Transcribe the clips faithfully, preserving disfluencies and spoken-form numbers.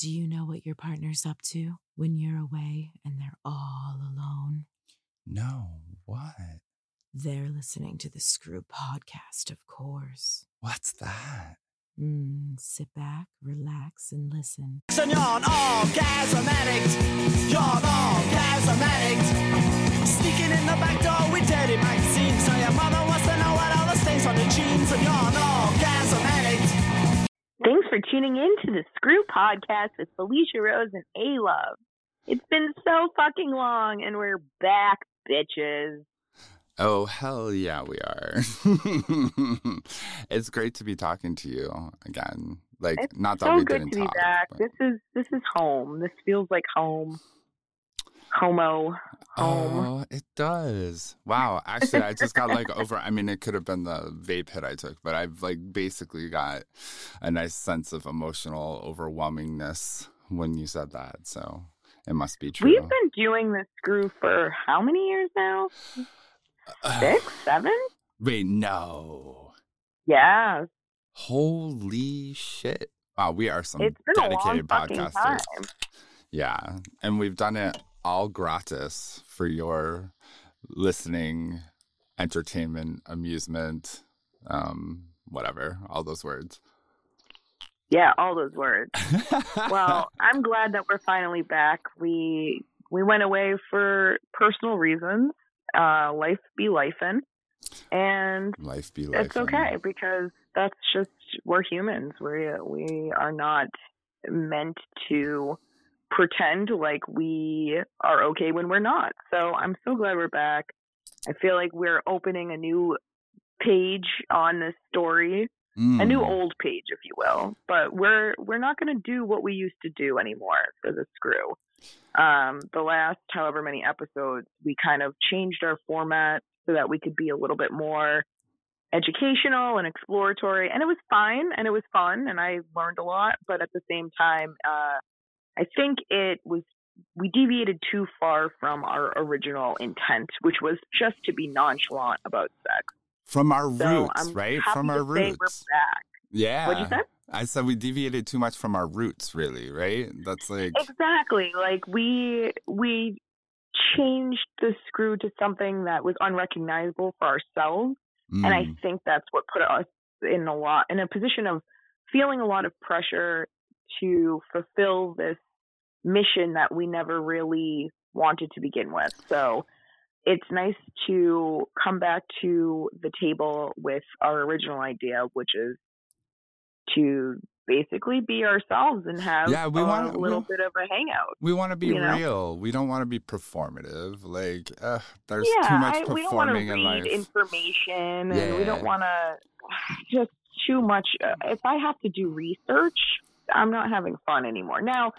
Do you know what your partner's up to when you're away and they're all alone? No, what? They're listening to the Screw Podcast, of course. What's that? Mm, sit back, relax, and listen. You're an orgasm addict. You're an orgasm addict. Sneaking in the back door with dirty magazines. So your mother wants to know what all the stains on the jeans. And you're an orgasm addict. Thanks for tuning in to the Screw Podcast with Felicia Rose and A-Love. It's been so fucking long, and we're back, bitches. Oh, hell yeah, we are. It's great to be talking to you again. Like, it's not that so we didn't talk. It's so good to be back. But... This is this is home. This feels like home. Homo. Home. Oh, it does. Wow. Actually, I just got like over. I mean, it could have been the vape hit I took, but I've like basically got a nice sense of emotional overwhelmingness when you said that. So it must be true. We've been doing this Screw for how many years now? Six, seven? Wait, no. Yeah. Holy shit. Wow, we are some dedicated podcasters. Time. Yeah. And we've done it all gratis for your listening, entertainment, amusement, um, whatever, all those words. Yeah, all those words. Well, I'm glad that we're finally back. We we went away for personal reasons. Uh, life be lifin', and life be lifin'. It's okay because that's just we're humans. We we are not meant to pretend like we are okay when we're not. So I'm so glad we're back. I feel like we're opening a new page on this story, mm. a new old page, if you will. But we're we're not going to do what we used to do anymore for the Screw. Um, the last however many episodes, we kind of changed our format so that we could be a little bit more educational and exploratory. And it was fine and it was fun and I learned a lot. But at the same time, uh, I think it was we deviated too far from our original intent, which was just to be nonchalant about sex. From our so roots, I'm right? Happy from our to roots. Say we're back. Yeah. What'd you say? I said we deviated too much from our roots, really, right? That's like... Exactly. Like, we we changed the Screw to something that was unrecognizable for ourselves. Mm. And I think that's what put us in a lot, in a position of feeling a lot of pressure to fulfill this mission that we never really wanted to begin with. So it's nice to come back to the table with our original idea, which is to basically be ourselves and have yeah, we a wanna, little we, bit of a hangout. We want to be real. Know? We don't want to be performative. Like, uh, there's yeah, too much performing I, we don't wanna in life. We don't want to read information, yeah. and we don't want to just too much. If I have to do research, I'm not having fun anymore. Now,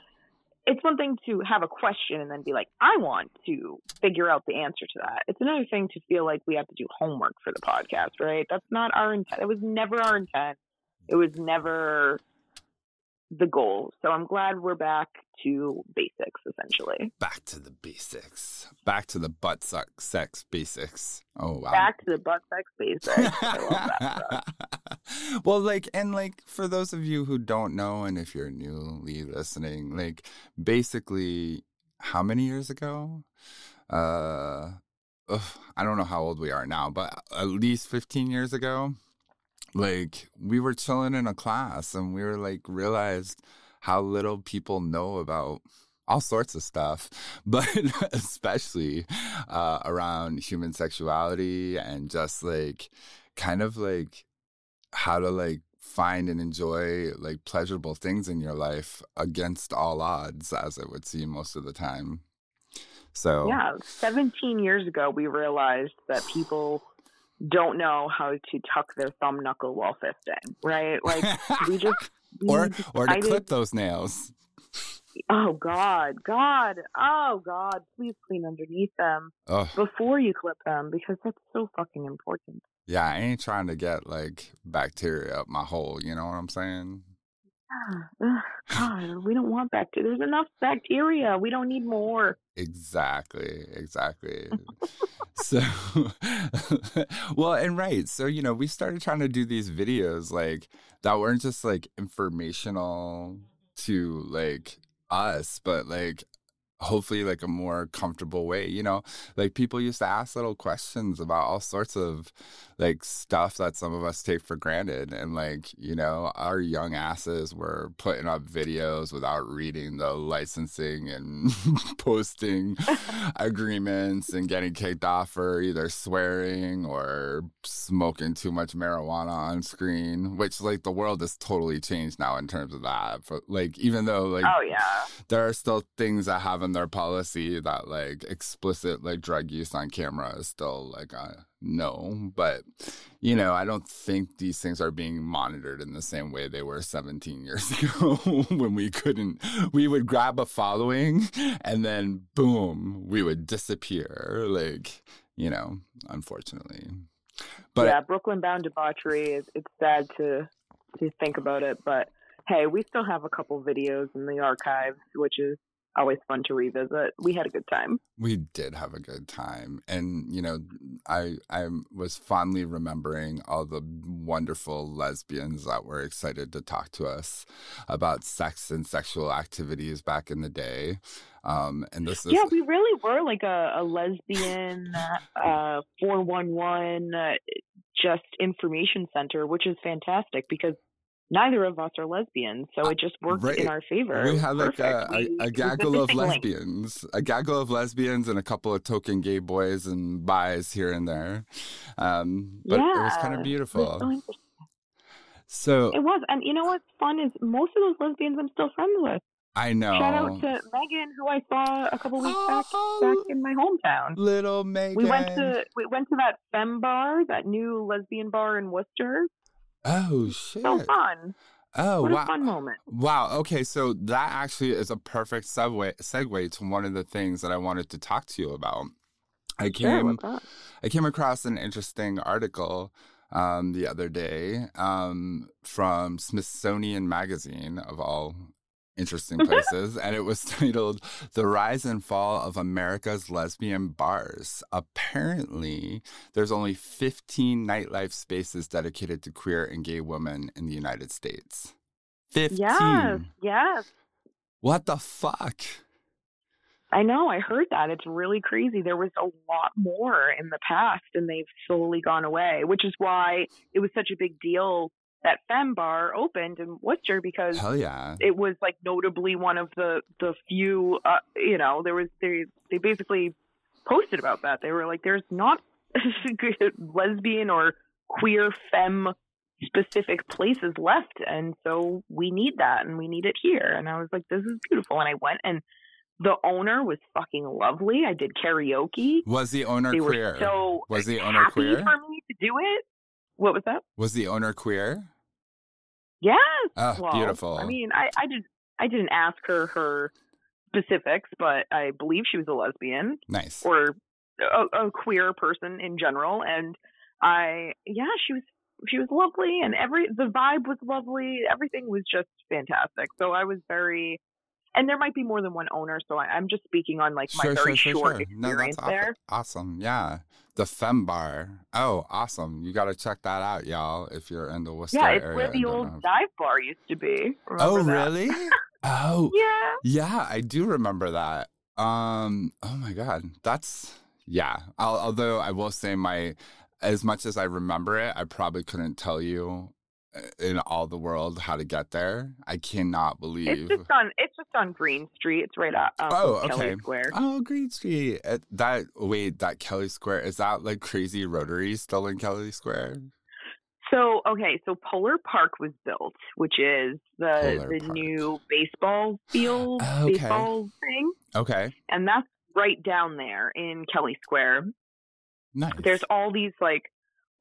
it's one thing to have a question and then be like, I want to figure out the answer to that. It's another thing to feel like we have to do homework for the podcast, right? That's not our intent. It was never our intent. It was never the goal. So I'm glad we're back to basics, essentially. Back to the basics. Back to the butt suck sex basics. Oh, wow. Back to the butt sex basics. I love that stuff. Well, like, and like, for those of you who don't know, and if you're newly listening, like, basically, how many years ago? Uh, ugh, I don't know how old we are now, but at least fifteen years ago. Like, we were chilling in a class and we were like, realized how little people know about all sorts of stuff, but especially uh, around human sexuality and just like kind of like how to like find and enjoy like pleasurable things in your life against all odds, as it would seem most of the time. So, yeah, seventeen years ago, we realized that people don't know how to tuck their thumb knuckle while fisting, right? Like, we just... We or decided... or to clip those nails. Oh, God. God. Oh, God. Please clean underneath them Ugh. before you clip them, because that's so fucking important. Yeah, I ain't trying to get, like, bacteria up my hole, you know what I'm saying? Ugh, God, we don't want bacteria. There's enough bacteria. We don't need more. Exactly. Exactly. So, well, and right. So, you know, we started trying to do these videos like that weren't just like informational to, like, us, but, like, hopefully, like, a more comfortable way, you know? Like, people used to ask little questions about all sorts of, like, stuff that some of us take for granted. And, like, you know, our young asses were putting up videos without reading the licensing and posting agreements and getting kicked off for either swearing or smoking too much marijuana on screen, which, like, the world has totally changed now in terms of that. But, like, even though, like, oh, yeah. there are still things that haven't their policy that, like, explicit, like, drug use on camera is still, like, a no. But, you know, I don't think these things are being monitored in the same way they were seventeen years ago when we couldn't, we would grab a following and then, boom, we would disappear. Like, you know, unfortunately. But yeah, Brooklyn-bound debauchery, it's, it's sad to to think about it. But, hey, we still have a couple videos in the archives, which is always fun to revisit. We had a good time. We did have a good time. And, you know, I I was fondly remembering all the wonderful lesbians that were excited to talk to us about sex and sexual activities back in the day. Um, and this is... Yeah, we really were like a, a lesbian uh, four one one uh, just information center, which is fantastic because neither of us are lesbians, so it just worked right. in our favor. We had like a, a, a gaggle of lesbians, like... a gaggle of lesbians and a couple of token gay boys and bis here and there. Um, but yeah. it was kind of beautiful. It was so, so It was. And you know what's fun is most of those lesbians I'm still friends with. I know. Shout out to Megan, who I saw a couple weeks back oh, back in my hometown. Little Megan. We went to we went to that Femme Bar, that new lesbian bar in Worcester. Oh, shit. So fun. Oh, what wow. a fun moment. Wow. Okay. So that actually is a perfect segue, segue to one of the things that I wanted to talk to you about. I came, sure, I came across an interesting article um, the other day um, from Smithsonian Magazine, of all interesting places, and it was titled "The Rise and Fall of America's Lesbian Bars." Apparently, there's only fifteen nightlife spaces dedicated to queer and gay women in the United States. fifteen Yes, yes. What the fuck? I know, I heard that. It's really crazy. There was a lot more in the past, and they've slowly gone away, which is why it was such a big deal that Femme Bar opened in Worcester, because Hell yeah. it was, like, notably one of the, the few, uh, you know, there was, they, they basically posted about that. They were like, there's not lesbian or queer femme specific places left. And so we need that, and we need it here. And I was like, this is beautiful. And I went, and the owner was fucking lovely. I did karaoke. Was the owner they queer? Were so was the owner happy queer? For me to do it. What was that? Was the owner queer? Yes. Oh, well, beautiful. I mean, I, I did. I didn't ask her her specifics, but I believe she was a lesbian. Nice. Or a, a queer person in general. And I, yeah, she was. She was lovely, and every the vibe was lovely. Everything was just fantastic. So I was very. And there might be more than one owner, so I, I'm just speaking on, like, my sure, very sure, short sure. experience no, there. Awesome, yeah. The Femme Bar. Oh, awesome. You got to check that out, y'all, if you're in the Worcester area. Yeah, it's area where the old know. dive bar used to be. Remember oh, that? Really? Oh. Yeah. Yeah, I do remember that. Um. Oh, my God. That's, yeah. I'll, although I will say my, as much as I remember it, I probably couldn't tell you in all the world how to get there. I cannot believe it's just on it's just on Green Street. It's right up um, oh okay Kelly Square. Oh, Green Street. That wait that Kelly Square, is that like crazy Rotary still in Kelly Square? So okay, so Polar Park was built, which is the the new baseball field okay. baseball thing. Okay, and that's right down there in Kelly Square. Nice. There's all these like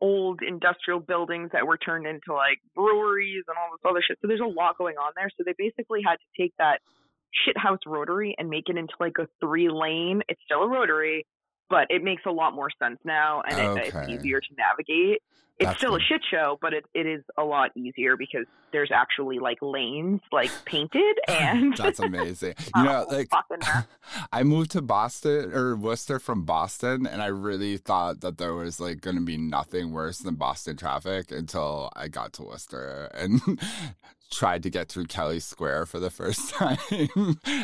old industrial buildings that were turned into like breweries and all this other shit. So there's a lot going on there. So they basically had to take that shithouse Rotary and make it into like a three lane. It's still a Rotary, but it makes a lot more sense now, and okay. it, it's easier to navigate. It's still a shit show, but it, it is a lot easier because there's actually like lanes like painted and that's amazing. You know, like I moved to Boston or Worcester from Boston, and I really thought that there was like going to be nothing worse than Boston traffic until I got to Worcester and tried to get through Kelly Square for the first time.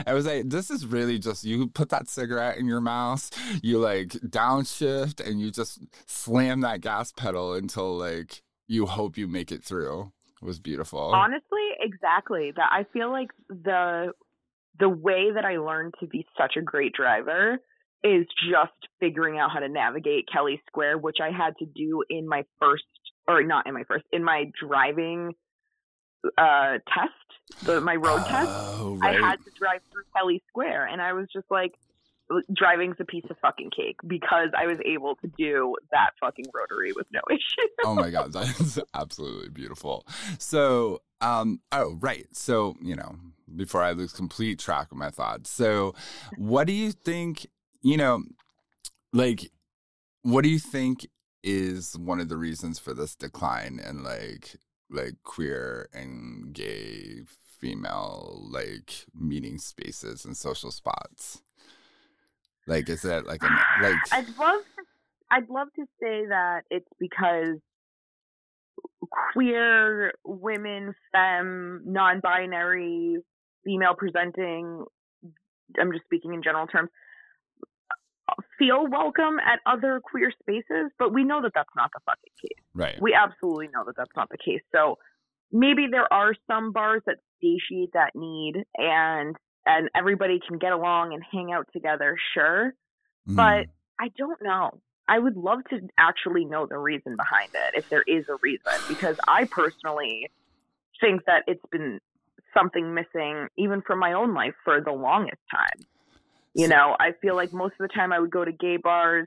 I was like, this is really just, you put that cigarette in your mouth, you like downshift, and you just slam that gas pedal until like you hope you make it through. It was beautiful. Honestly, exactly. That I feel like the the way that I learned to be such a great driver is just figuring out how to navigate Kelly Square, which I had to do in my first, or not in my first, in my driving uh test the my road oh, test right. I had to drive through Kelly Square, and I was just like, driving's a piece of fucking cake, because I was able to do that fucking rotary with no issue. Oh my god, that is absolutely beautiful. So um oh right so you know, before I lose complete track of my thoughts, so what do you think, you know, like what do you think is one of the reasons for this decline in like like queer and gay female like meeting spaces and social spots? Like, is that like an like I'd love to, I'd love to say that it's because queer women, femme, non-binary, female presenting, I'm just speaking in general terms, feel welcome at other queer spaces, but we know that that's not the fucking case. Right. We absolutely know that that's not the case. So maybe there are some bars that satiate that need, and and everybody can get along and hang out together, sure. Mm. But I don't know. I would love to actually know the reason behind it, if there is a reason, because I personally think that it's been something missing even from my own life for the longest time. You know, I feel like most of the time I would go to gay bars,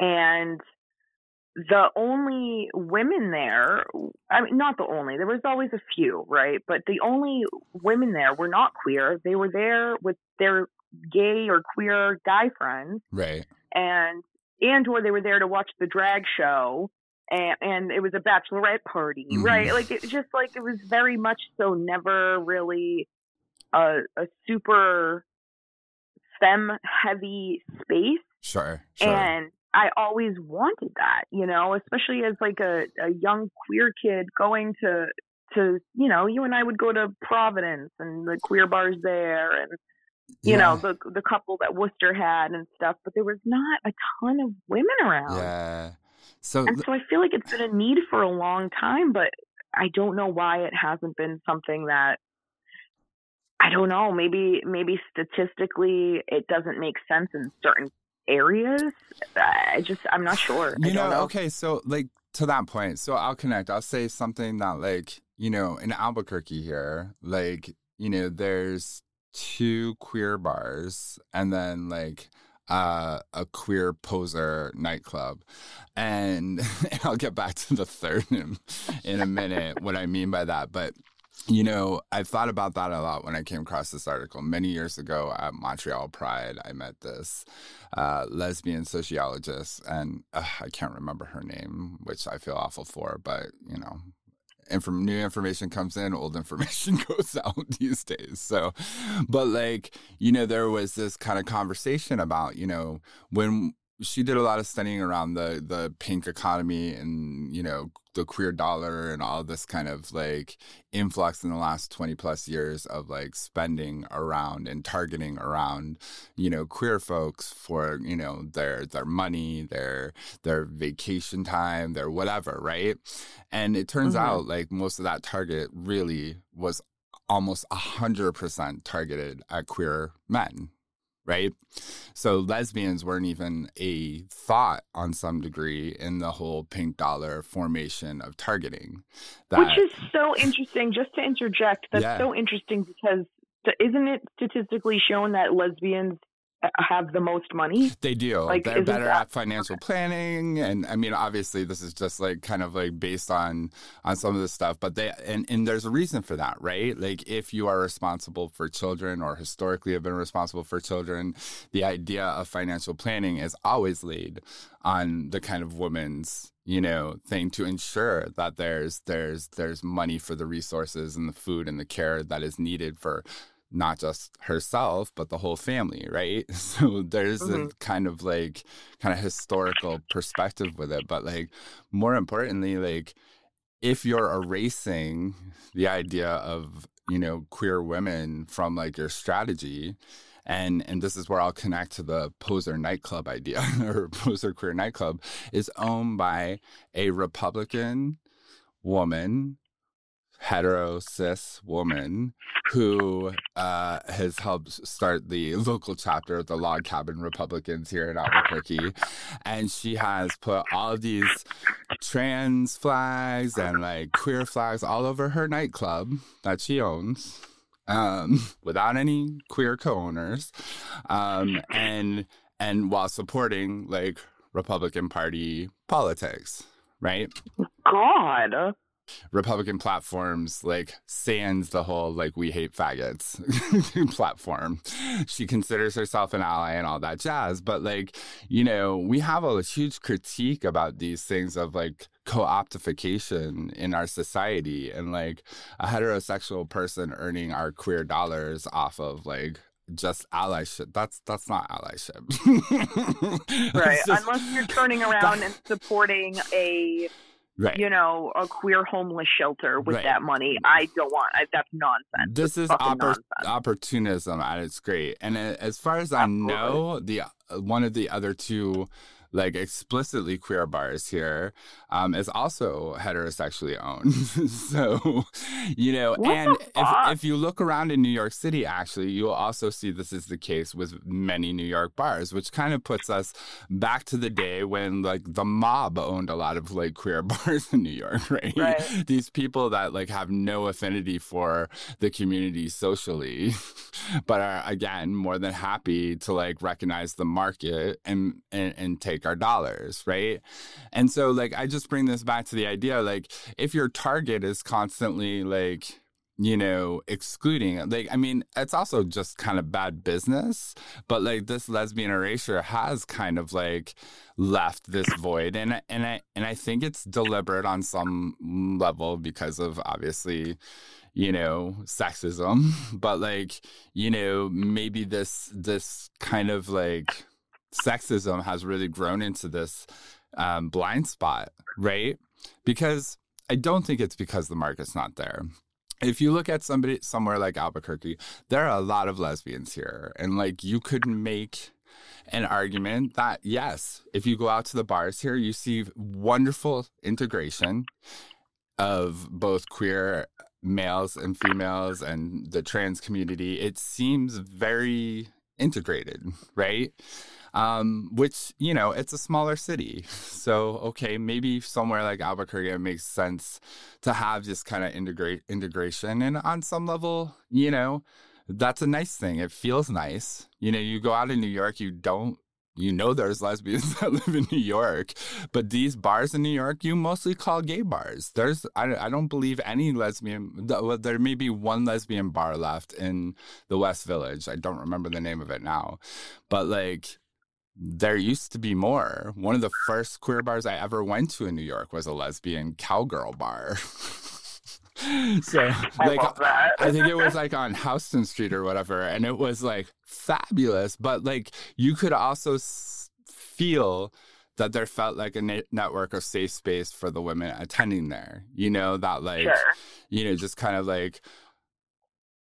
and the only women there, I mean, not the only, there was always a few, right? But the only women there were not queer. They were there with their gay or queer guy friends. Right. And, and or they were there to watch the drag show, and, and it was a bachelorette party, mm. right? Like, it just like, it was very much so never really a, a super femme heavy space. Sure, sure. And I always wanted that, you know, especially as like a, a young queer kid going to, to, you know, you and I would go to Providence and the queer bars there, and, you yeah. know, the the couple that Worcester had and stuff, but there was not a ton of women around. Yeah. So and th- so I feel like it's been a need for a long time, but I don't know why it hasn't been something that, I don't know, maybe maybe statistically it doesn't make sense in certain areas. I just, I'm not sure. You I know, don't know, okay, so like to that point, so I'll connect. I'll say something that like, you know, in Albuquerque here, like, you know, there's two queer bars and then like Uh, a queer poser nightclub. And, and I'll get back to the third in, in a minute, what I mean by that. But, you know, I thought about that a lot when I came across this article. Many years ago at Montreal Pride, I met this uh, lesbian sociologist, and uh, I can't remember her name, which I feel awful for, but, you know, Inform- new information comes in, old information goes out these days. So, but like, you know, there was this kind of conversation about, you know, when she did a lot of studying around the, the pink economy and, you know, the queer dollar and all this kind of like influx in the last twenty plus years of like spending around and targeting around, you know, queer folks for, you know, their, their money, their, their vacation time, their whatever. Right. And it turns mm-hmm. out like most of that target really was almost a hundred percent targeted at queer men. Right. So lesbians weren't even a thought on some degree in the whole pink dollar formation of targeting. That... Which is so interesting. Just to interject, that's yeah. so interesting because isn't it statistically shown that lesbians have the most money. They do. Like, They're better that- at financial okay. planning. And I mean, obviously this is just like kind of like based on, on some of this stuff, but they, and, and there's a reason for that, right? Like if you are responsible for children or historically have been responsible for children, the idea of financial planning is always laid on the kind of woman's, you know, thing to ensure that there's, there's, there's money for the resources and the food and the care that is needed for not just herself, but the whole family, right? So there's mm-hmm. a kind of like kind of historical perspective with it. But like more importantly, like if you're erasing the idea of, you know, queer women from like your strategy, and and this is where I'll connect to the Poser nightclub idea or Poser queer nightclub, is owned by a Republican woman, hetero cis woman, who uh, has helped start the local chapter of the Log Cabin Republicans here in Albuquerque. And she has put all these trans flags and like queer flags all over her nightclub that she owns, um, without any queer co-owners, um, and and while supporting like Republican Party politics, right? God. Republican platforms, like, sans the whole, like, we hate faggots platform. She considers herself an ally and all that jazz. But, like, you know, we have a huge critique about these things of, like, co-optification in our society and, like, a heterosexual person earning our queer dollars off of, like, just allyship. That's that's not allyship. Right. Just, unless you're turning around that... and supporting a... Right. You know, a queer homeless shelter with right. that money. I don't want. I, that's nonsense. This it's is oppor- nonsense. opportunism at its great. And as far as I Absolutely. know, the one of the other two, like explicitly queer bars here, um, is also heterosexually owned. So, you know, what and if, if you look around in New York City, actually, you'll also see this is the case with many New York bars, which kind of puts us back to the day when like the mob owned a lot of like queer bars in New York, right? Right. These people that like have no affinity for the community socially, but are again more than happy to like recognize the market and and, and take our dollars, right? And so like I just bring this back to the idea, like if your target is constantly like, you know, excluding, like, I mean, it's also just kind of bad business, but like this lesbian erasure has kind of like left this void, and and I and I think it's deliberate on some level because of obviously, you know, sexism, but like, you know, maybe this this kind of like sexism has really grown into this um, blind spot, right? Because I don't think it's because the market's not there. If you look at somebody somewhere like Albuquerque, there are a lot of lesbians here. And like you could make an argument that, yes, if you go out to the bars here, you see wonderful integration of both queer males and females and the trans community. It seems very integrated, right? Um, which, you know, it's a smaller city. So, okay, maybe somewhere like Albuquerque, it makes sense to have this kind of integrate integration. And on some level, you know, that's a nice thing. It feels nice. You know, you go out in New York, you don't, you know, there's lesbians that live in New York, but these bars in New York, you mostly call gay bars. There's, I, I don't believe any lesbian, there may be one lesbian bar left in the West Village. I don't remember the name of it now, but like, there used to be more. One of the first queer bars I ever went to in New York was a lesbian cowgirl bar. So, like, I, I think it was like on Houston Street or whatever, and it was like fabulous. But like, you could also s- feel that there felt like a na- network of safe space for the women attending there. You know, that like, sure. you know, just kind of like,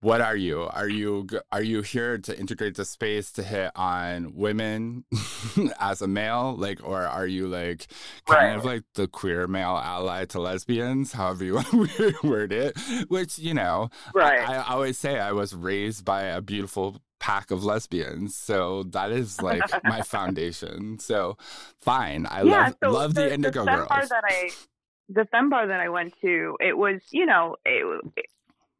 what are you? Are you are you here to integrate the space to hit on women as a male? Like, or are you like kind right. of like the queer male ally to lesbians, however you want to word it? Which, you know, right. I, I always say I was raised by a beautiful pack of lesbians. So that is like my foundation. So fine. I yeah, love so love the, the Indigo the Girls. That I, the Femme Bar that I went to, it was, you know, it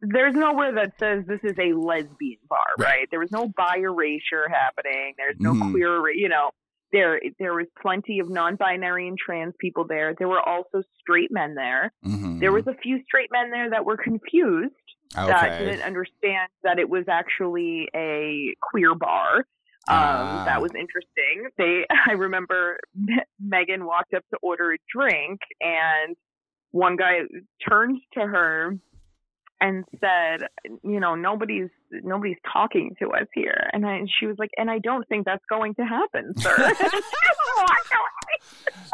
there's nowhere that says this is a lesbian bar, right? right? There was no bi erasure happening. There's no mm. queer, you know, there, there was plenty of non-binary and trans people there. There were also straight men there. Mm-hmm. There was a few straight men there that were confused, okay. that didn't understand that it was actually a queer bar. Um, uh. That was interesting. They, I remember Me- Megan walked up to order a drink, and one guy turned to her and said, you know, nobody's nobody's talking to us here. And, I, and she was like, and I don't think that's going to happen, sir.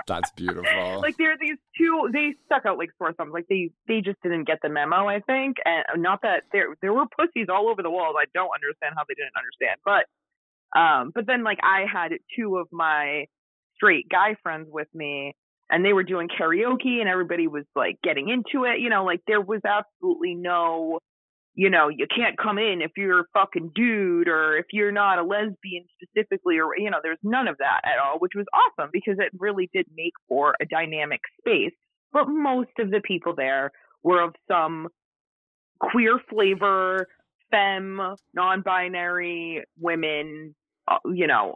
That's beautiful. Like, there are these two, they stuck out like sore thumbs. Like, they, they just didn't get the memo, I think. And not that there, there were pussies all over the walls. I don't understand how they didn't understand. But, um, but then, like, I had two of my straight guy friends with me, and they were doing karaoke, and everybody was, like, getting into it. You know, like, there was absolutely no, you know, you can't come in if you're a fucking dude or if you're not a lesbian specifically, or, you know, there's none of that at all, which was awesome because it really did make for a dynamic space. But most of the people there were of some queer flavor, femme, non-binary women, you know,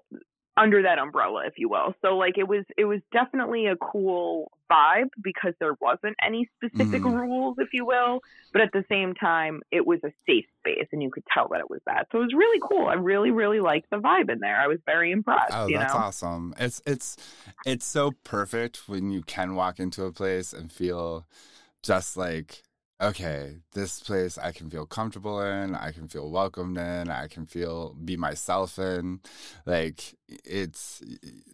under that umbrella, if you will. So like it was it was definitely a cool vibe because there wasn't any specific mm. rules, if you will, but at the same time it was a safe space and you could tell that it was that. So it was really cool. I really really liked the vibe in there. I was very impressed. Oh, you that's know? Awesome. It's it's it's so perfect when you can walk into a place and feel just like, okay, this place I can feel comfortable in, I can feel welcomed in, I can feel be myself in. Like it's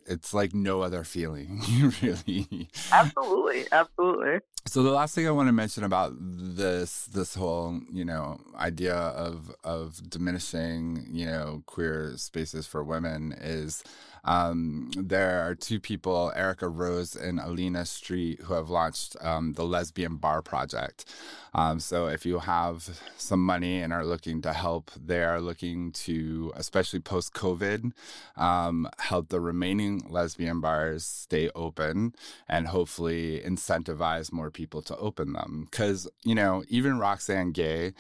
it's like no other feeling, really. Absolutely, absolutely. So the last thing I want to mention about this this whole, you know, idea of of diminishing, you know, queer spaces for women is Um, there are two people, Erica Rose and Alina Street, who have launched um, the Lesbian Bar Project. Um, so if you have some money and are looking to help, they are looking to, especially post-COVID, um, help the remaining lesbian bars stay open and hopefully incentivize more people to open them. Because, you know, even Roxane Gay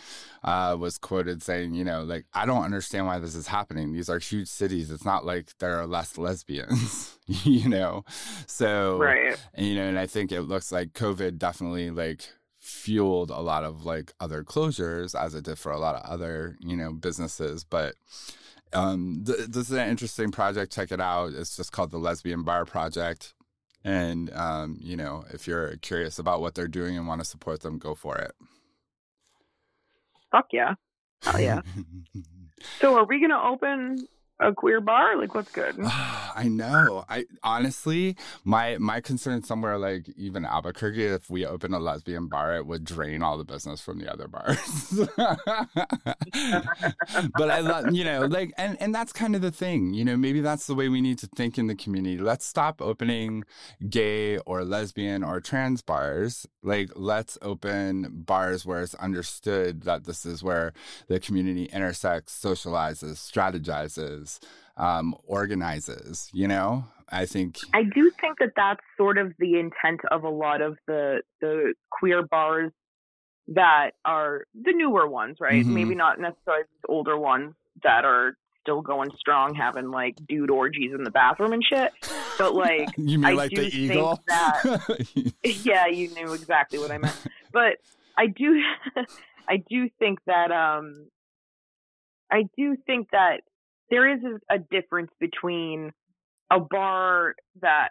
uh, was quoted saying, you know, like, I don't understand why this is happening. These are huge cities. It's not like there are less lesbians, you know? So, right. you know, and I think it looks like COVID definitely, like, fueled a lot of, like, other closures as it did for a lot of other, you know, businesses. But um, th- this is an interesting project. Check it out. It's just called the Lesbian Bar Project. And, um, you know, if you're curious about what they're doing and want to support them, go for it. Fuck yeah. Hell yeah. So are we going to open a queer bar? Like, what's good? I know. I honestly, my my concern somewhere like even Albuquerque, if we open a lesbian bar, it would drain all the business from the other bars. But I love, you know, like, and, and that's kind of the thing, you know, maybe that's the way we need to think in the community. Let's stop opening gay or lesbian or trans bars. Like, let's open bars where it's understood that this is where the community intersects, socializes, strategizes, um organizes, you know. I think I do think that that's sort of the intent of a lot of the the queer bars that are the newer ones, right? Mm-hmm. Maybe not necessarily the older ones that are still going strong, having like dude orgies in the bathroom and shit. But like, you mean I like the Eagle? That, yeah, you knew exactly what I meant. But I do, I do think that, um, I do think that. There is a difference between a bar that,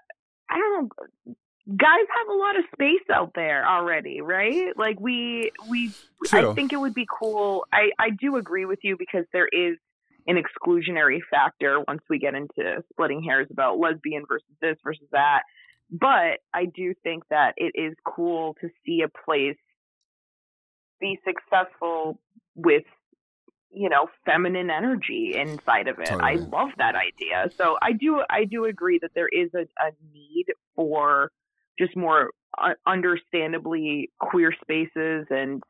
I don't know, guys have a lot of space out there already, right? Like we, we, True. I think it would be cool. I, I do agree with you because there is an exclusionary factor once we get into splitting hairs about lesbian versus this versus that. But I do think that it is cool to see a place be successful with, you know, feminine energy inside of it. Totally. I love that idea. So I do, I do agree that there is a, a need for just more uh, understandably queer spaces and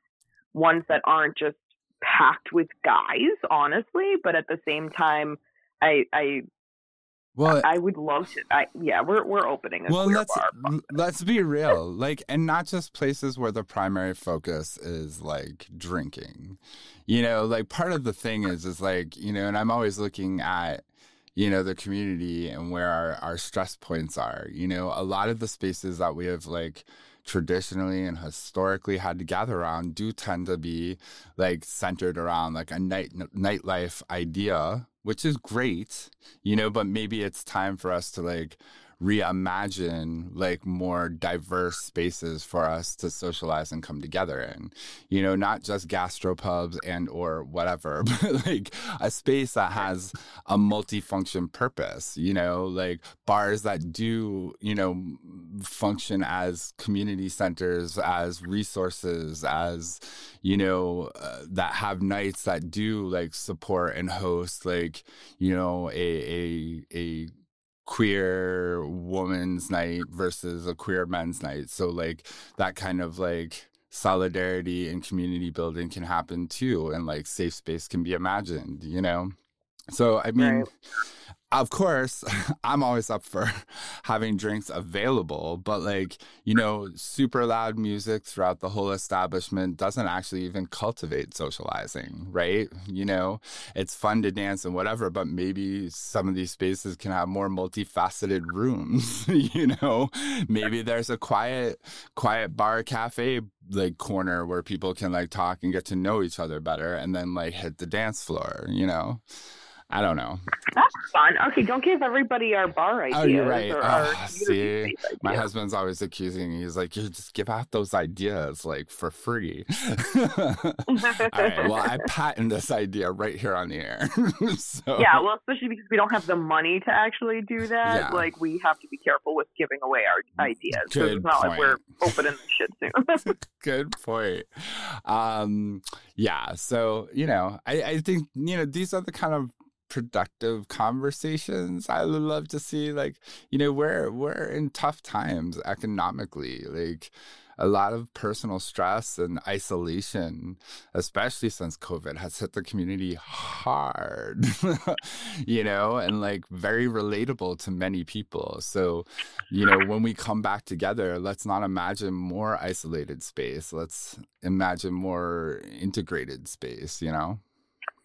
ones that aren't just packed with guys, honestly. But at the same time, I, I Well, I would love to. I, yeah, we're we're opening a well, queer let's, bar. Let's be real, like, and not just places where the primary focus is like drinking. You know, like part of the thing is is like you know, and I'm always looking at you know the community and where our, our stress points are. You know, a lot of the spaces that we have like traditionally and historically had to gather around do tend to be like centered around like a night nightlife idea. Which is great, you know, but maybe it's time for us to, like, reimagine, like, more diverse spaces for us to socialize and come together in. You know, not just gastropubs and or whatever, but, like, a space that has a multifunction purpose, you know, like, bars that do, you know, function as community centers, as resources, as, you know, uh, that have nights that do, like, support and host, like, you know, a, a, a, queer woman's night versus a queer men's night. So like that kind of like solidarity and community building can happen too. And like safe space can be imagined, you know? So, I mean, right. Of course, I'm always up for having drinks available, but like, you know, super loud music throughout the whole establishment doesn't actually even cultivate socializing, right? You know, it's fun to dance and whatever, but maybe some of these spaces can have more multifaceted rooms, you know? Maybe there's a quiet, quiet bar cafe like corner where people can like talk and get to know each other better and then like hit the dance floor, you know? I don't know. That's fun. Okay, don't give everybody our bar ideas. Oh, you're right. Or oh, our see, my husband's always accusing me. He's like, you just give out those ideas, like, for free. All right, well, I patent this idea right here on the air. So, yeah, well, especially because we don't have the money to actually do that. Yeah. Like, we have to be careful with giving away our ideas. Good so it's not point. Like we're opening the shit soon. Good point. Um, yeah, so, you know, I, I think, you know, these are the kind of productive conversations I would love to see. Like, you know, we're we're in tough times economically, like a lot of personal stress and isolation, especially since COVID has hit the community hard, you know, and like very relatable to many people. So, you know, when we come back together, let's not imagine more isolated space. Let's imagine more integrated space, you know?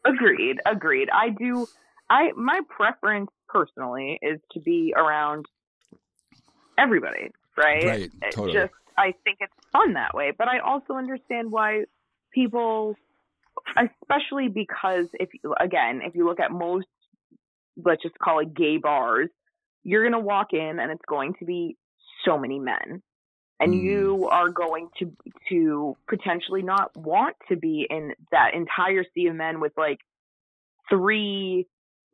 Agreed. Agreed. I do. I my preference personally is to be around everybody, right? Right. Totally. Just I think it's fun that way, but I also understand why people, especially because if again, if you look at most, let's just call it gay bars, you're gonna walk in and it's going to be so many men, and mm. you are going to to potentially not want to be in that entire sea of men with like three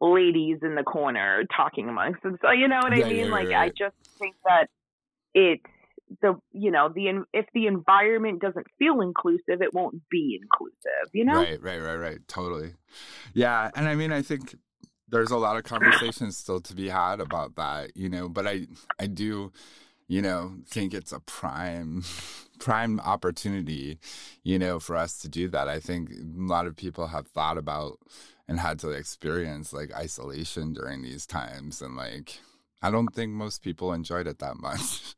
ladies in the corner talking amongst them. So you know what I yeah, mean? Yeah, like right. I just think that it's the you know the if the environment doesn't feel inclusive, it won't be inclusive. You know? Right, right, right, right. Totally. Yeah, and I mean I think there's a lot of conversations still to be had about that. You know, but I I do. You know, think it's a prime, prime opportunity, you know, for us to do that. I think a lot of people have thought about and had to experience like isolation during these times. And like, I don't think most people enjoyed it that much.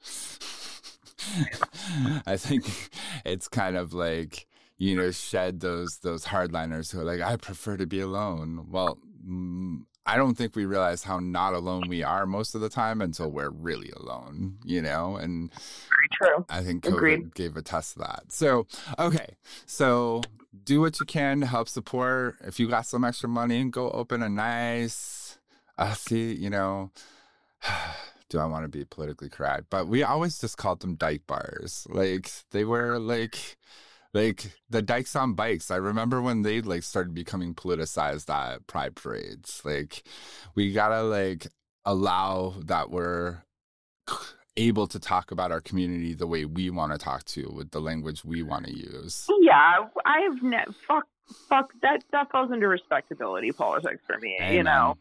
I think it's kind of like, you know, shed those, those hardliners who are like, I prefer to be alone. Well, m- I don't think we realize how not alone we are most of the time until we're really alone, you know? And very true. I think COVID Agreed. Gave a test to that. So, okay. So do what you can to help support. If you got some extra money, go open a nice, uh, see, you know, do I want to be politically correct? But we always just called them dyke bars. Like they were like... Like, the Dykes on Bikes, I remember when they, like, started becoming politicized at pride parades. Like, we gotta, like, allow that we're able to talk about our community the way we want to talk to, with the language we want to use. Yeah, I have... Ne- fuck, fuck, that, that falls into respectability politics for me, Amen. You know?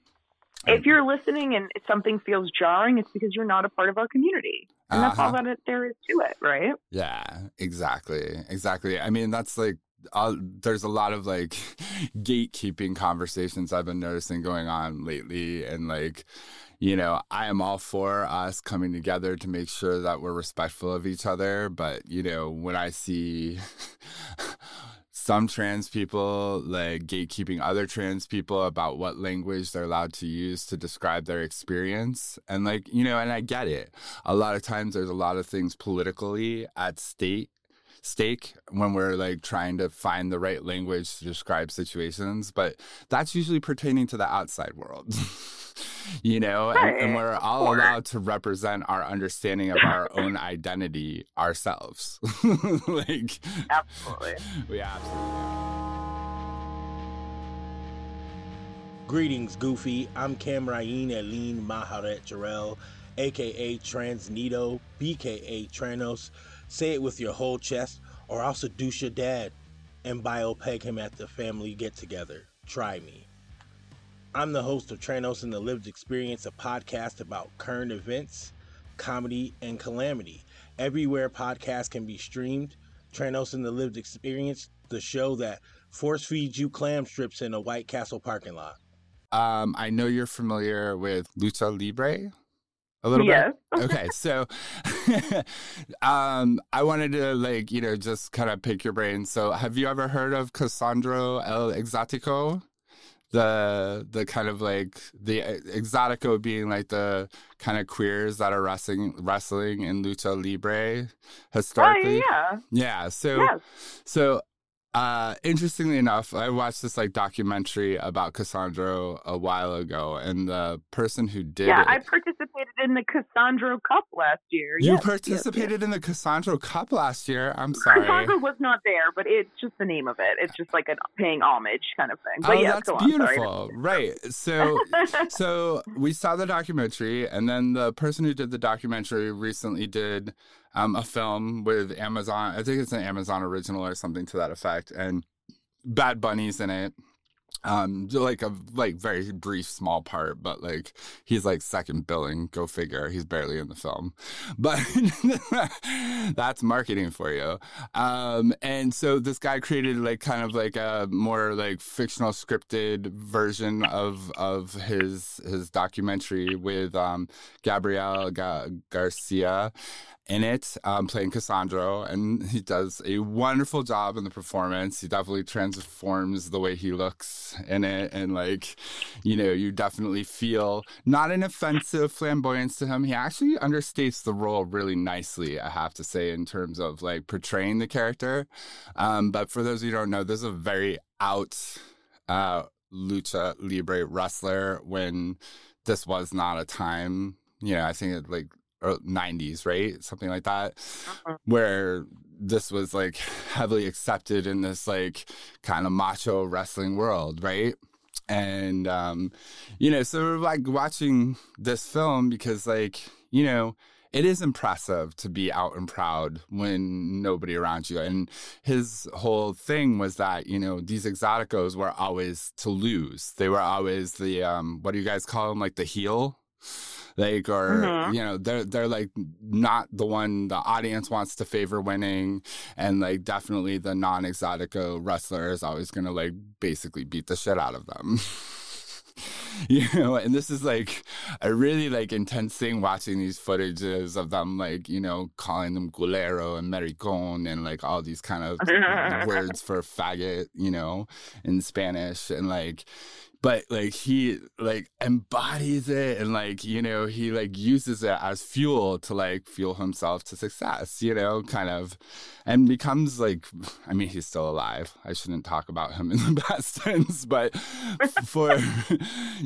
Amen. If you're listening and something feels jarring, it's because you're not a part of our community. And that's uh-huh. all that it, there is to it, right? Yeah, exactly. Exactly. I mean, that's like I'll, there's a lot of like gatekeeping conversations I've been noticing going on lately. And like, you know, I am all for us coming together to make sure that we're respectful of each other. But, you know, when I see some trans people like gatekeeping other trans people about what language they're allowed to use to describe their experience. And like, you know, and I get it. A lot of times there's a lot of things politically at stake. stake when we're like trying to find the right language to describe situations, but that's usually pertaining to the outside world, you know, and, and we're all allowed to represent our understanding of our own identity ourselves. Like, absolutely. We absolutely are. Greetings, Goofy. I'm Camryne Elene Maharet Jarrell, A K A Transnito, B K A Tranos. Say it with your whole chest, or I'll seduce your dad and biopeg him at the family get-together. Try me. I'm the host of Tranos and the Lived Experience, a podcast about current events, comedy, and calamity. Everywhere podcasts can be streamed, Tranos and the Lived Experience, the show that force-feeds you clam strips in a White Castle parking lot. Um, I know you're familiar with Lucha Libre. A little yeah. bit? Okay, so um, I wanted to, like, you know, just kind of pick your brain. So have you ever heard of Cassandro el Exótico? The the kind of, like, the Exótico being, like, the kind of queers that are wrestling wrestling in Lucha Libre historically? Oh, yeah. Yeah, so... Yes. so Uh, interestingly enough, I watched this like documentary about Cassandro a while ago, and the person who did yeah, it... Yeah, I participated in the Cassandro Cup last year. You yes, participated yes, yes. in the Cassandro Cup last year? I'm sorry. Cassandro was not there, but it's just the name of it. It's just like a paying homage kind of thing. But oh, yeah, that's so beautiful. Right. So, so we saw the documentary, and then the person who did the documentary recently did... Um, a film with Amazon. I think it's an Amazon original or something to that effect. And Bad Bunny's in it. Um, like a like very brief, small part, but like he's like second billing. Go figure. He's barely in the film, but that's marketing for you. Um, and so this guy created like kind of like a more like fictional scripted version of of his his documentary with um, Gabriel Ga- Garcia. in it, um, playing Cassandro, and he does a wonderful job in the performance. He definitely transforms the way he looks in it, and, like, you know, you definitely feel not an offensive flamboyance to him. He actually understates the role really nicely, I have to say, in terms of, like, portraying the character. Um, but for those of you who don't know, this is a very out uh, Lucha Libre wrestler when this was not a time, you know, I think it, like, or nineties, right? Something like that, uh-huh. where this was like heavily accepted in this like kind of macho wrestling world, right? And, um, you know, so we're like watching this film because like, you know, it is impressive to be out and proud when nobody around you. And his whole thing was that, you know, these Exóticos were always to lose. They were always the, um, what do you guys call them? Like the heel? Like, or, mm-hmm. you know, they're, they're like, not the one the audience wants to favor winning. And, like, definitely the non-Exótico wrestler is always going to, like, basically beat the shit out of them. You know, and this is, like, a really, like, intense thing watching these footages of them, like, you know, calling them culero and maricón and, like, all these kind of words for faggot, you know, in Spanish. And, like... But, like, he, like, embodies it and, like, you know, he, like, uses it as fuel to, like, fuel himself to success, you know, kind of. And becomes, like, I mean, he's still alive. I shouldn't talk about him in the past tense, but for,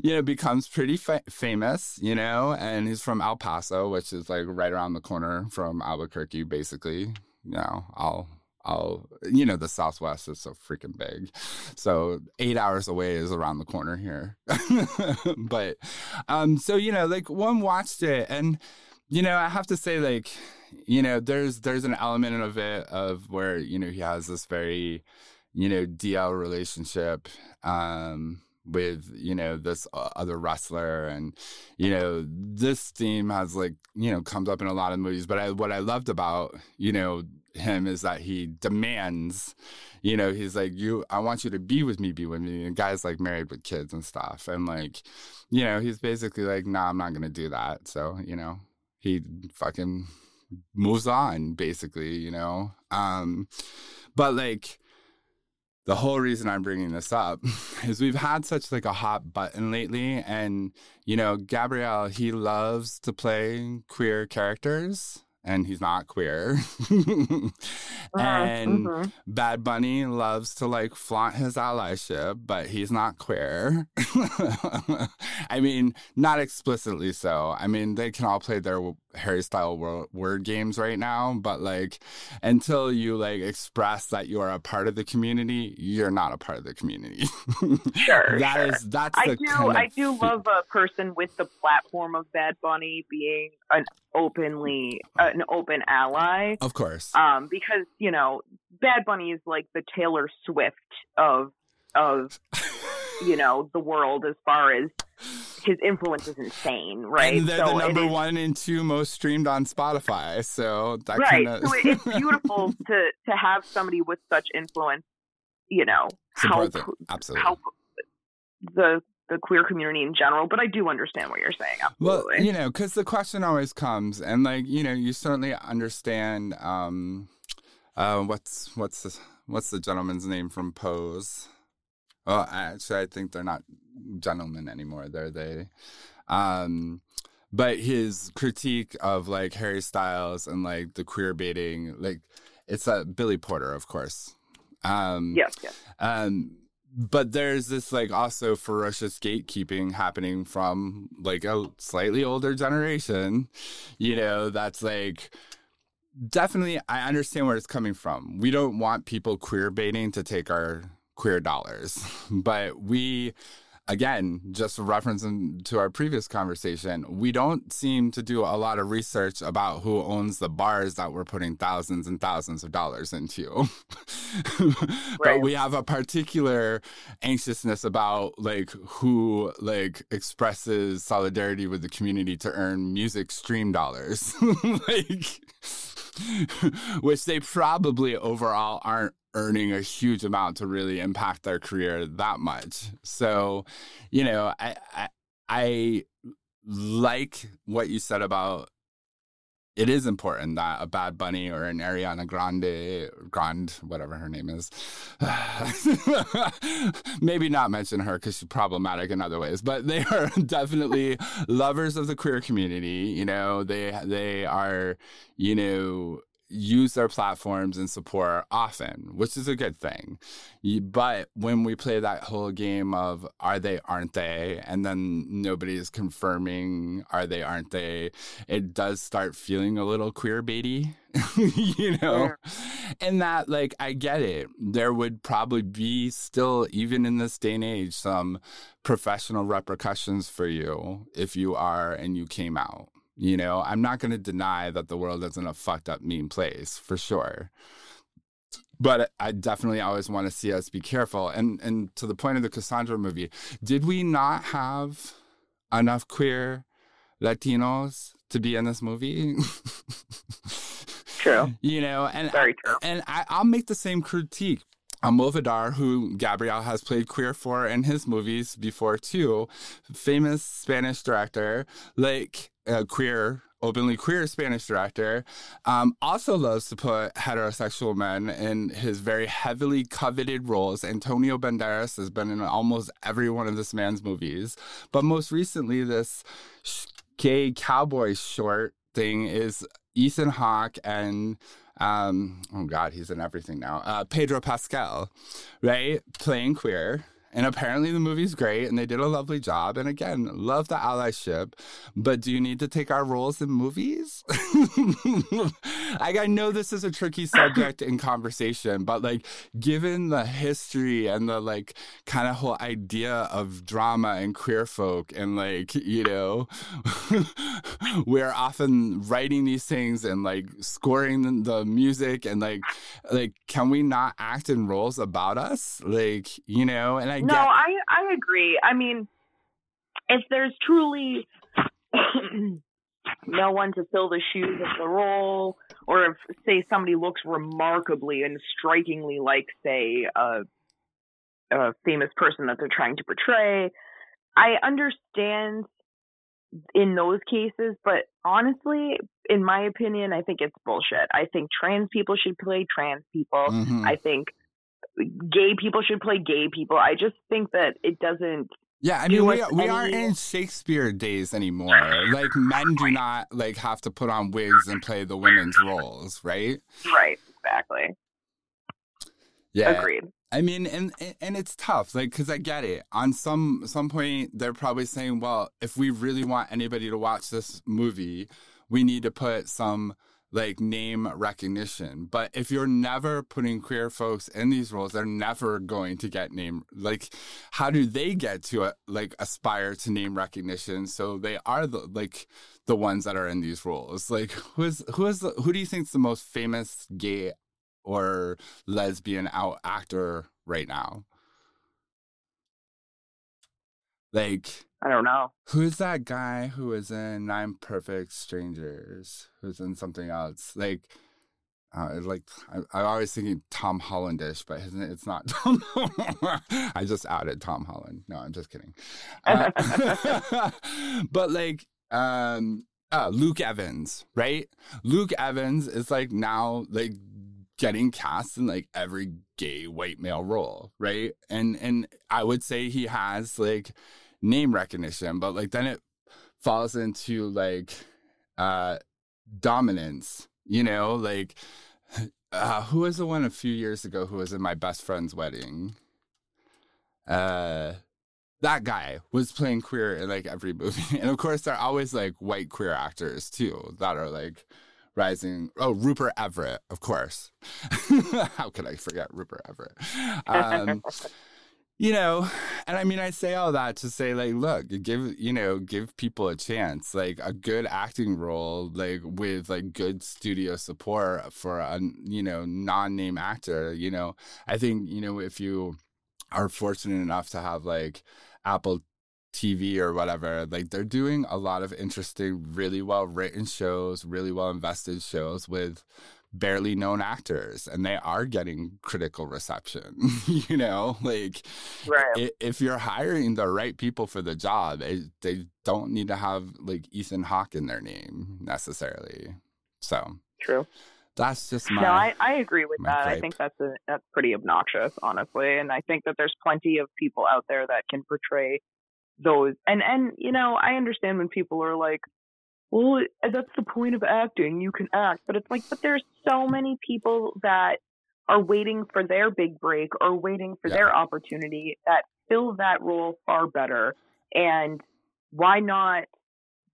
you know, becomes pretty fa- famous, you know. And he's from El Paso, which is, like, right around the corner from Albuquerque, basically. You know, I'll... I'll, you know, the Southwest is so freaking big. So eight hours away is around the corner here. But um, so, you know, like one watched it and, you know, I have to say, like, you know, there's there's an element of it of where, you know, he has this very, you know, D L relationship um, with, you know, this other wrestler. And, you know, this theme has like, you know, comes up in a lot of movies. But I, what I loved about, you know, him is that he demands, you know, he's like, you, I want you to be with me, be with me. And guys like married with kids and stuff. And like, you know, he's basically like, nah, I'm not going to do that. So, you know, he fucking moves on basically, you know? Um, but like, the whole reason I'm bringing this up is we've had such like a hot button lately. And, you know, Gabriel, he loves to play queer characters and he's not queer. uh-huh, and uh-huh. Bad Bunny loves to like flaunt his allyship, but he's not queer. I mean, not explicitly so. I mean, they can all play their Harry Styles word, word games right now, but like until you like express that you are a part of the community, you're not a part of the community. sure, that sure. is that's. I the do kind of I do f- love a person with the platform of Bad Bunny being an openly uh, an open ally. Of course, um, because you know Bad Bunny is like the Taylor Swift of of you know the world as far as. His influence is insane, right? And they're so the number is, one and two most streamed on Spotify. So that right, kinda... so it, it's beautiful to to have somebody with such influence, you know, help, absolutely help the the queer community in general. But I do understand what you're saying. Absolutely. Well, you know, because the question always comes, and like you know, you certainly understand. Um, uh, what's what's the, what's the gentleman's name from Pose? Oh, actually, I think they're not gentlemen anymore. They're they. Um, but his critique of, like, Harry Styles and, like, the queer baiting, like, it's uh, Billy Porter, of course. Um, yes, yes. Um, but there's this, like, also ferocious gatekeeping happening from, like, a slightly older generation, you know, that's, like... Definitely, I understand where it's coming from. We don't want people queer baiting to take our... queer dollars. But we, again, just referencing to our previous conversation, we don't seem to do a lot of research about who owns the bars that we're putting thousands and thousands of dollars into. Right. But we have a particular anxiousness about like who like expresses solidarity with the community to earn music stream dollars. Like which they probably overall aren't earning a huge amount to really impact their career that much. So, you know, I I, I like what you said about it is important that a Bad Bunny or an Ariana Grande, Grande, whatever her name is, maybe not mention her because she's problematic in other ways, but they are definitely lovers of the queer community. You know, they they are, you know, use their platforms and support often, which is a good thing. But when we play that whole game of are they, aren't they, and then nobody is confirming are they, aren't they, it does start feeling a little queer baity, you know? Yeah. And that, like, I get it. There would probably be still, even in this day and age, some professional repercussions for you if you are and you came out. You know, I'm not going to deny that the world isn't a fucked up, mean place, for sure. But I definitely always want to see us be careful. And and to the point of the Cassandra movie, did we not have enough queer Latinos to be in this movie? True. You know, and, Very true. and I, I'll make the same critique. Almodovar, who Gabriel has played queer for in his movies before too, famous Spanish director, like a queer, openly queer Spanish director, um, also loves to put heterosexual men in his very heavily coveted roles. Antonio Banderas has been in almost every one of this man's movies, but most recently this gay cowboy short thing is Ethan Hawke and... Um, oh, God, he's in everything now. Uh, Pedro Pascal, right? Playing queer. And apparently the movie's great, and they did a lovely job. And again, love the allyship. But do you need to take our roles in movies? Like, I know this is a tricky subject in conversation, but, like, given the history and the, like, kind of whole idea of drama and queer folk and, like, you know, we're often writing these things and, like, scoring the music and, like, like, can we not act in roles about us? Like, you know, and I No, I, I agree. I mean, if there's truly no one to fill the shoes of the role, or if, say, somebody looks remarkably and strikingly like, say, a, a famous person that they're trying to portray. I understand in those cases, but honestly, in my opinion, I think it's bullshit. I think trans people should play trans people. Mm-hmm. I think gay people should play gay people. I just think that it doesn't. Yeah, I mean, we, we any... aren't in Shakespeare days anymore. Like, men do not, like, have to put on wigs and play the women's roles, right? Right, exactly. Yeah. Agreed. I mean, and and it's tough, like, because I get it. On some some point, they're probably saying, well, if we really want anybody to watch this movie, we need to put some, like, name recognition. But if you're never putting queer folks in these roles, they're never going to get name. Like, how do they get to, a, like, aspire to name recognition? So they are, the like, the ones that are in these roles. Like, who is who is the, who do you think is the most famous gay or lesbian out actor right now? Like, I don't know. Who's that guy who was in Nine Perfect Strangers? Who's in something else? Like, uh, like I, I'm always thinking Tom Hollandish, but his, it's not Tom Holland. I just outed Tom Holland. No, I'm just kidding. Uh, but like, um, uh, Luke Evans, right? Luke Evans is like now, like, getting cast in like every gay white male role, right? And and I would say he has like name recognition, but like then it falls into like uh, dominance, you know? Like uh, who was the one a few years ago who was in my best friend's wedding? Uh, that guy was playing queer in like every movie, and of course they're always like white queer actors too that are like rising. Oh, Rupert Everett, of course. How could I forget Rupert Everett? Um, you know, and I mean, I say all that to say, like, look, give, you know, give people a chance, like a good acting role, like with like good studio support for a, you know, non-name actor. You know, I think, you know, if you are fortunate enough to have like Apple T V or whatever, like they're doing a lot of interesting, really well written shows, really well invested shows with barely known actors, and they are getting critical reception. You know, like right. If you're hiring the right people for the job, it, they don't need to have like Ethan Hawke in their name necessarily. So true. That's just my. No, I, I agree with that. Gripe. I think that's a, that's pretty obnoxious, honestly, and I think that there's plenty of people out there that can portray those and and you know, I understand when people are like, well, that's the point of acting, you can act, but it's like, but there's so many people that are waiting for their big break or waiting for yeah. their opportunity that fill that role far better, and why not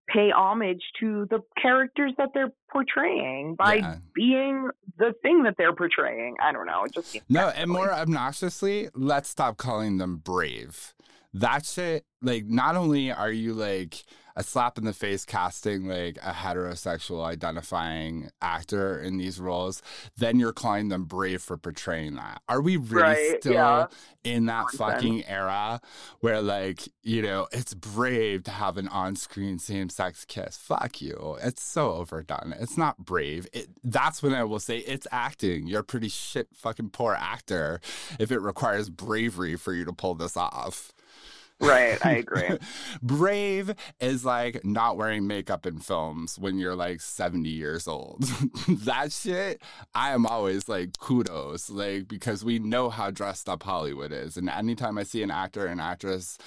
pay homage to the characters that they're portraying by yeah. being the thing that they're portraying? I don't know, it just seems no and more obnoxiously, let's stop calling them brave. That shit, like, not only are you, like, a slap in the face casting, like, a heterosexual identifying actor in these roles, then you're calling them brave for portraying that. Are we really right, still yeah. in that one hundred percent fucking era where, like, you know, it's brave to have an on-screen same-sex kiss? Fuck you. It's so overdone. It's not brave. It, that's when I will say it's acting. You're a pretty shit fucking poor actor if it requires bravery for you to pull this off. Right, I agree. Brave is like not wearing makeup in films when you're like seventy years old. That shit, I am always like kudos, like, because we know how dressed up Hollywood is. And anytime I see an actor and actress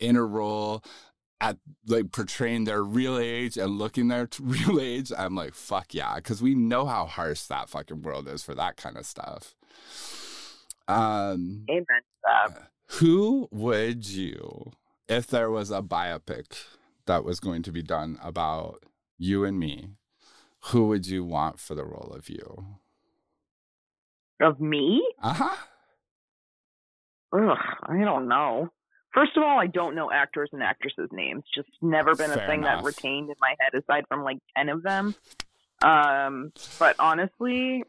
in a role at like portraying their real age and looking their t- real age, I'm like, fuck yeah, because we know how harsh that fucking world is for that kind of stuff. Um, Amen to that. Who would you, if there was a biopic that was going to be done about you and me, who would you want for the role of you? Of me? Uh-huh. Ugh, I don't know. First of all, I don't know actors and actresses' names. Just never been Fair a thing enough. That retained in my head, aside from like ten of them. Um, but honestly...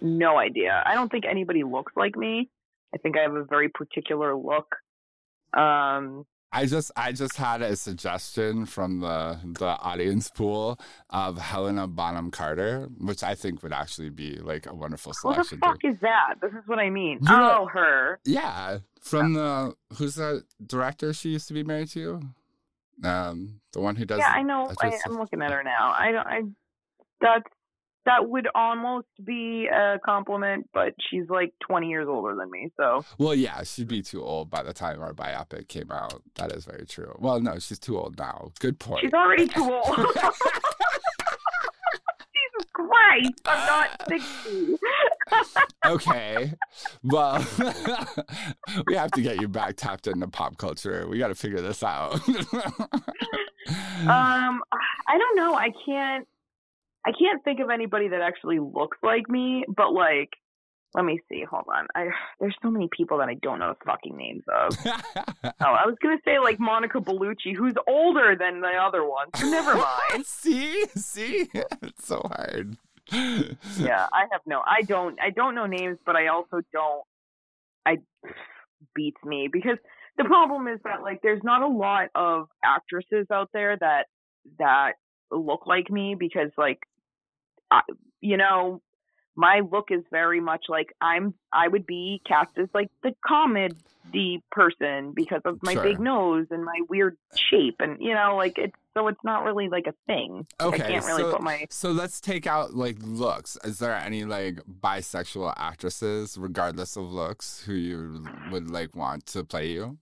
no idea. I don't think anybody looks like me. I think I have a very particular look. Um, I just I just had a suggestion from the the audience pool of Helena Bonham Carter, which I think would actually be like a wonderful selection. What the fuck too. is that? This is what I mean. You know, oh, her. Yeah, from yeah. the who's the director she used to be married to? Um, the one who does. Yeah, I know. I, I'm looking at her now. I don't. I that that would almost be a compliment, but she's like twenty years older than me. So. Well, yeah, she'd be too old by the time our biopic came out. That is very true. Well, no, she's too old now. Good point. She's already too old. Jesus Christ, I'm not sixty. Okay. Well, we have to get you back tapped into pop culture. We got to figure this out. um, I don't know. I can't. I can't think of anybody that actually looks like me, but like, let me see. Hold on. I, there's so many people that I don't know the fucking names of. Oh, I was going to say like Monica Bellucci, who's older than the other one. So never mind. see? See? It's so hard. Yeah, I have no, I don't, I don't know names, but I also don't, I, beats me because the problem is that like, there's not a lot of actresses out there that, that look like me because like, I, you know, my look is very much like I'm, I would be cast as like the comedy person because of my sure. big nose and my weird shape. And, you know, like it's, so it's not really like a thing. Okay. I can't really so, put my... so let's take out like looks. Is there any like bisexual actresses, regardless of looks, who you would like want to play you?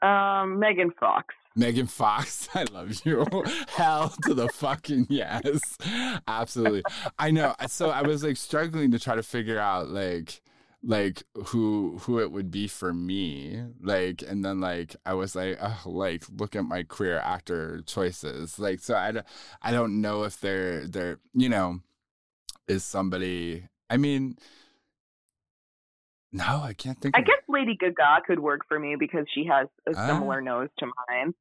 Um, Megan Fox. Megan Fox, I love you. Hell to the fucking yes. Absolutely. I know. So I was like struggling to try to figure out like like who who it would be for me. Like and then like I was like, oh, like look at my queer actor choices. Like so I, I don't know if they're they're, you know, is somebody I mean No, I can't think. I of... guess Lady Gaga could work for me because she has a similar uh... nose to mine.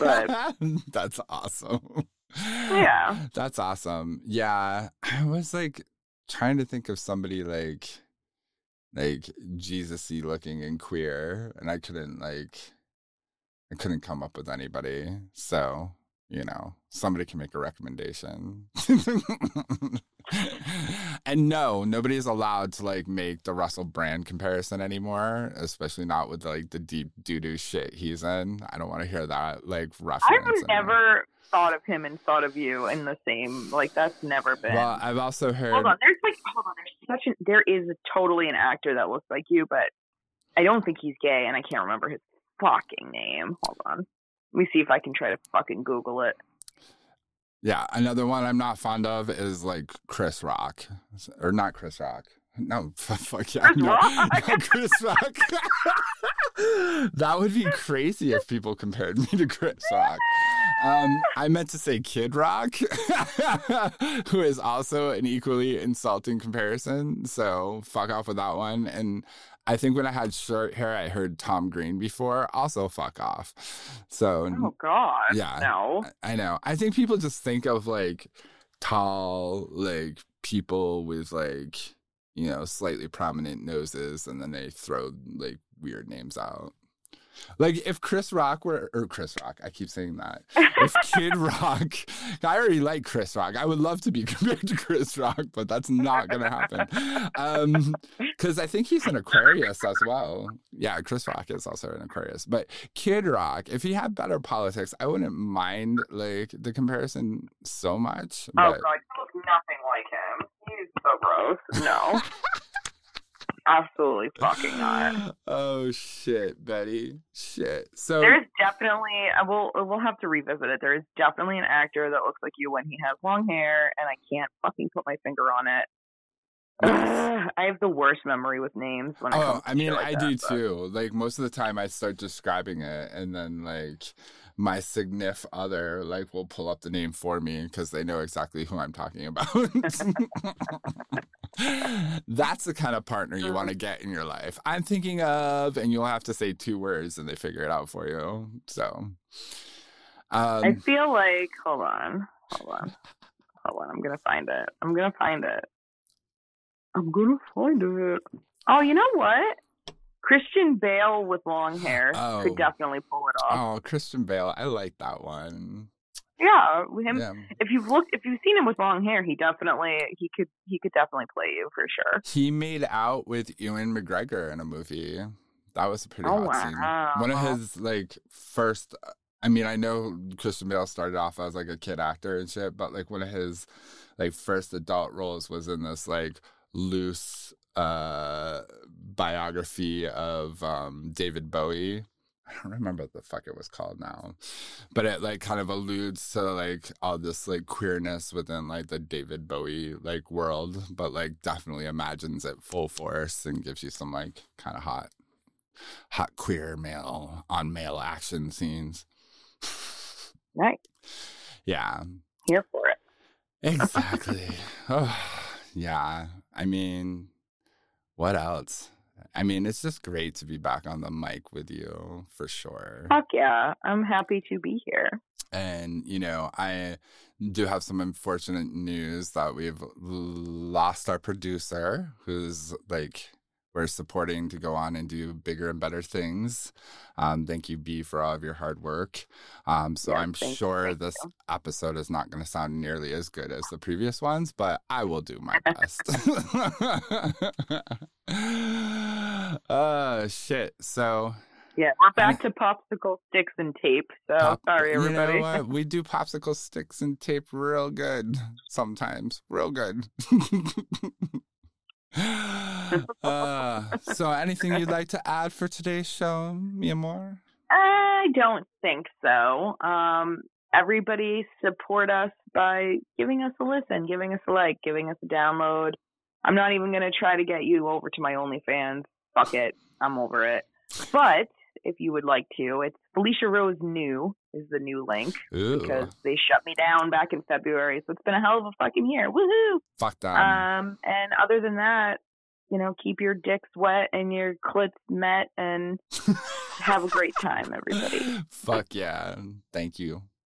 But... That's awesome. Yeah. That's awesome. Yeah. I was like trying to think of somebody like like Jesus-y looking and queer, and I couldn't like I couldn't come up with anybody. So, you know, somebody can make a recommendation. And no, nobody is allowed to like make the Russell Brand comparison anymore, especially not with like the deep doo doo shit he's in. I don't want to hear that like reference. I've never thought of him and thought of you in the same like that's never been. Well, I've also heard. Hold on, there's like hold on, there's such an there is totally an actor that looks like you, but I don't think he's gay, and I can't remember his fucking name. Hold on, let me see if I can try to fucking Google it. Yeah, another one I'm not fond of is like Chris Rock, or not Chris Rock. No, fuck yeah, Chris no, Rock. Not Chris Rock. That would be crazy if people compared me to Chris Rock. Um, I meant to say Kid Rock, who is also an equally insulting comparison. So fuck off with that one. And I think when I had short hair, I heard Tom Green before. Also, fuck off. So, oh god, yeah, no, I know. I think people just think of like tall, like people with like you know slightly prominent noses, and then they throw like weird names out. Like if Chris Rock were or Chris Rock, I keep saying that. If Kid Rock, I already like Chris Rock. I would love to be compared to Chris Rock, but that's not gonna happen. Um, because I think he's an Aquarius as well. Yeah, Chris Rock is also an Aquarius. But Kid Rock, if he had better politics, I wouldn't mind like the comparison so much. But... oh god, he looks nothing like him. He's so gross. No. Absolutely fucking not. Oh shit, Betty. Shit. So there's definitely we'll we'll have to revisit it. There is definitely an actor that looks like you when he has long hair, and I can't fucking put my finger on it. Ugh, I have the worst memory with names when I Oh, I mean like I that, do but. too. Like most of the time I start describing it and then like my signif other like will pull up the name for me because they know exactly who I'm talking about. That's the kind of partner you want to get in your life. I'm thinking of, and you'll have to say two words and they figure it out for you. So um, I feel like hold on, hold on, hold on. I'm gonna find it. I'm gonna find it. I'm gonna find it. Oh, you know what? Christian Bale with long hair oh. could definitely pull it off. Oh, Christian Bale. I like that one. Yeah, him. Yeah. If you've looked, if you've seen him with long hair, he definitely he could he could definitely play you for sure. He made out with Ewan McGregor in a movie. That was a pretty oh, hot wow. scene. One of his like first. I mean, I know Christian Bale started off as like a kid actor and shit, but like one of his like first adult roles was in this like loose uh, biography of um, David Bowie. I don't remember what the fuck it was called now, but it like kind of alludes to like all this like queerness within like the David Bowie like world, but like definitely imagines it full force and gives you some like kind of hot, hot queer male on male action scenes. Right. Yeah. Here for it. Exactly. Oh, yeah. I mean, what else? I mean, it's just great to be back on the mic with you, for sure. Fuck yeah. I'm happy to be here. And, you know, I do have some unfortunate news that we've lost our producer, who's, like, we're supporting to go on and do bigger and better things. Um, thank you, B, for all of your hard work. Um, so yeah, I'm sure you, this you. episode is not going to sound nearly as good as the previous ones, but I will do my best. uh, shit. So... yeah, we're back to popsicle sticks and tape. So Pop- sorry, everybody. You know what? We do popsicle sticks and tape real good sometimes. Real good. uh, so anything you'd like to add for today's show, mi amor? I don't think so. Um, everybody support us by giving us a listen, giving us a like, giving us a download. I'm not even going to try to get you over to my OnlyFans. Fuck it. I'm over it. But if you would like to, it's Felicia Rose New is the new link. Ooh. Because they shut me down back in February. So it's been a hell of a fucking year. Woohoo! Fuck that. Um, and other than that, you know, keep your dicks wet and your clits met and have a great time, everybody. Fuck yeah. Thank you.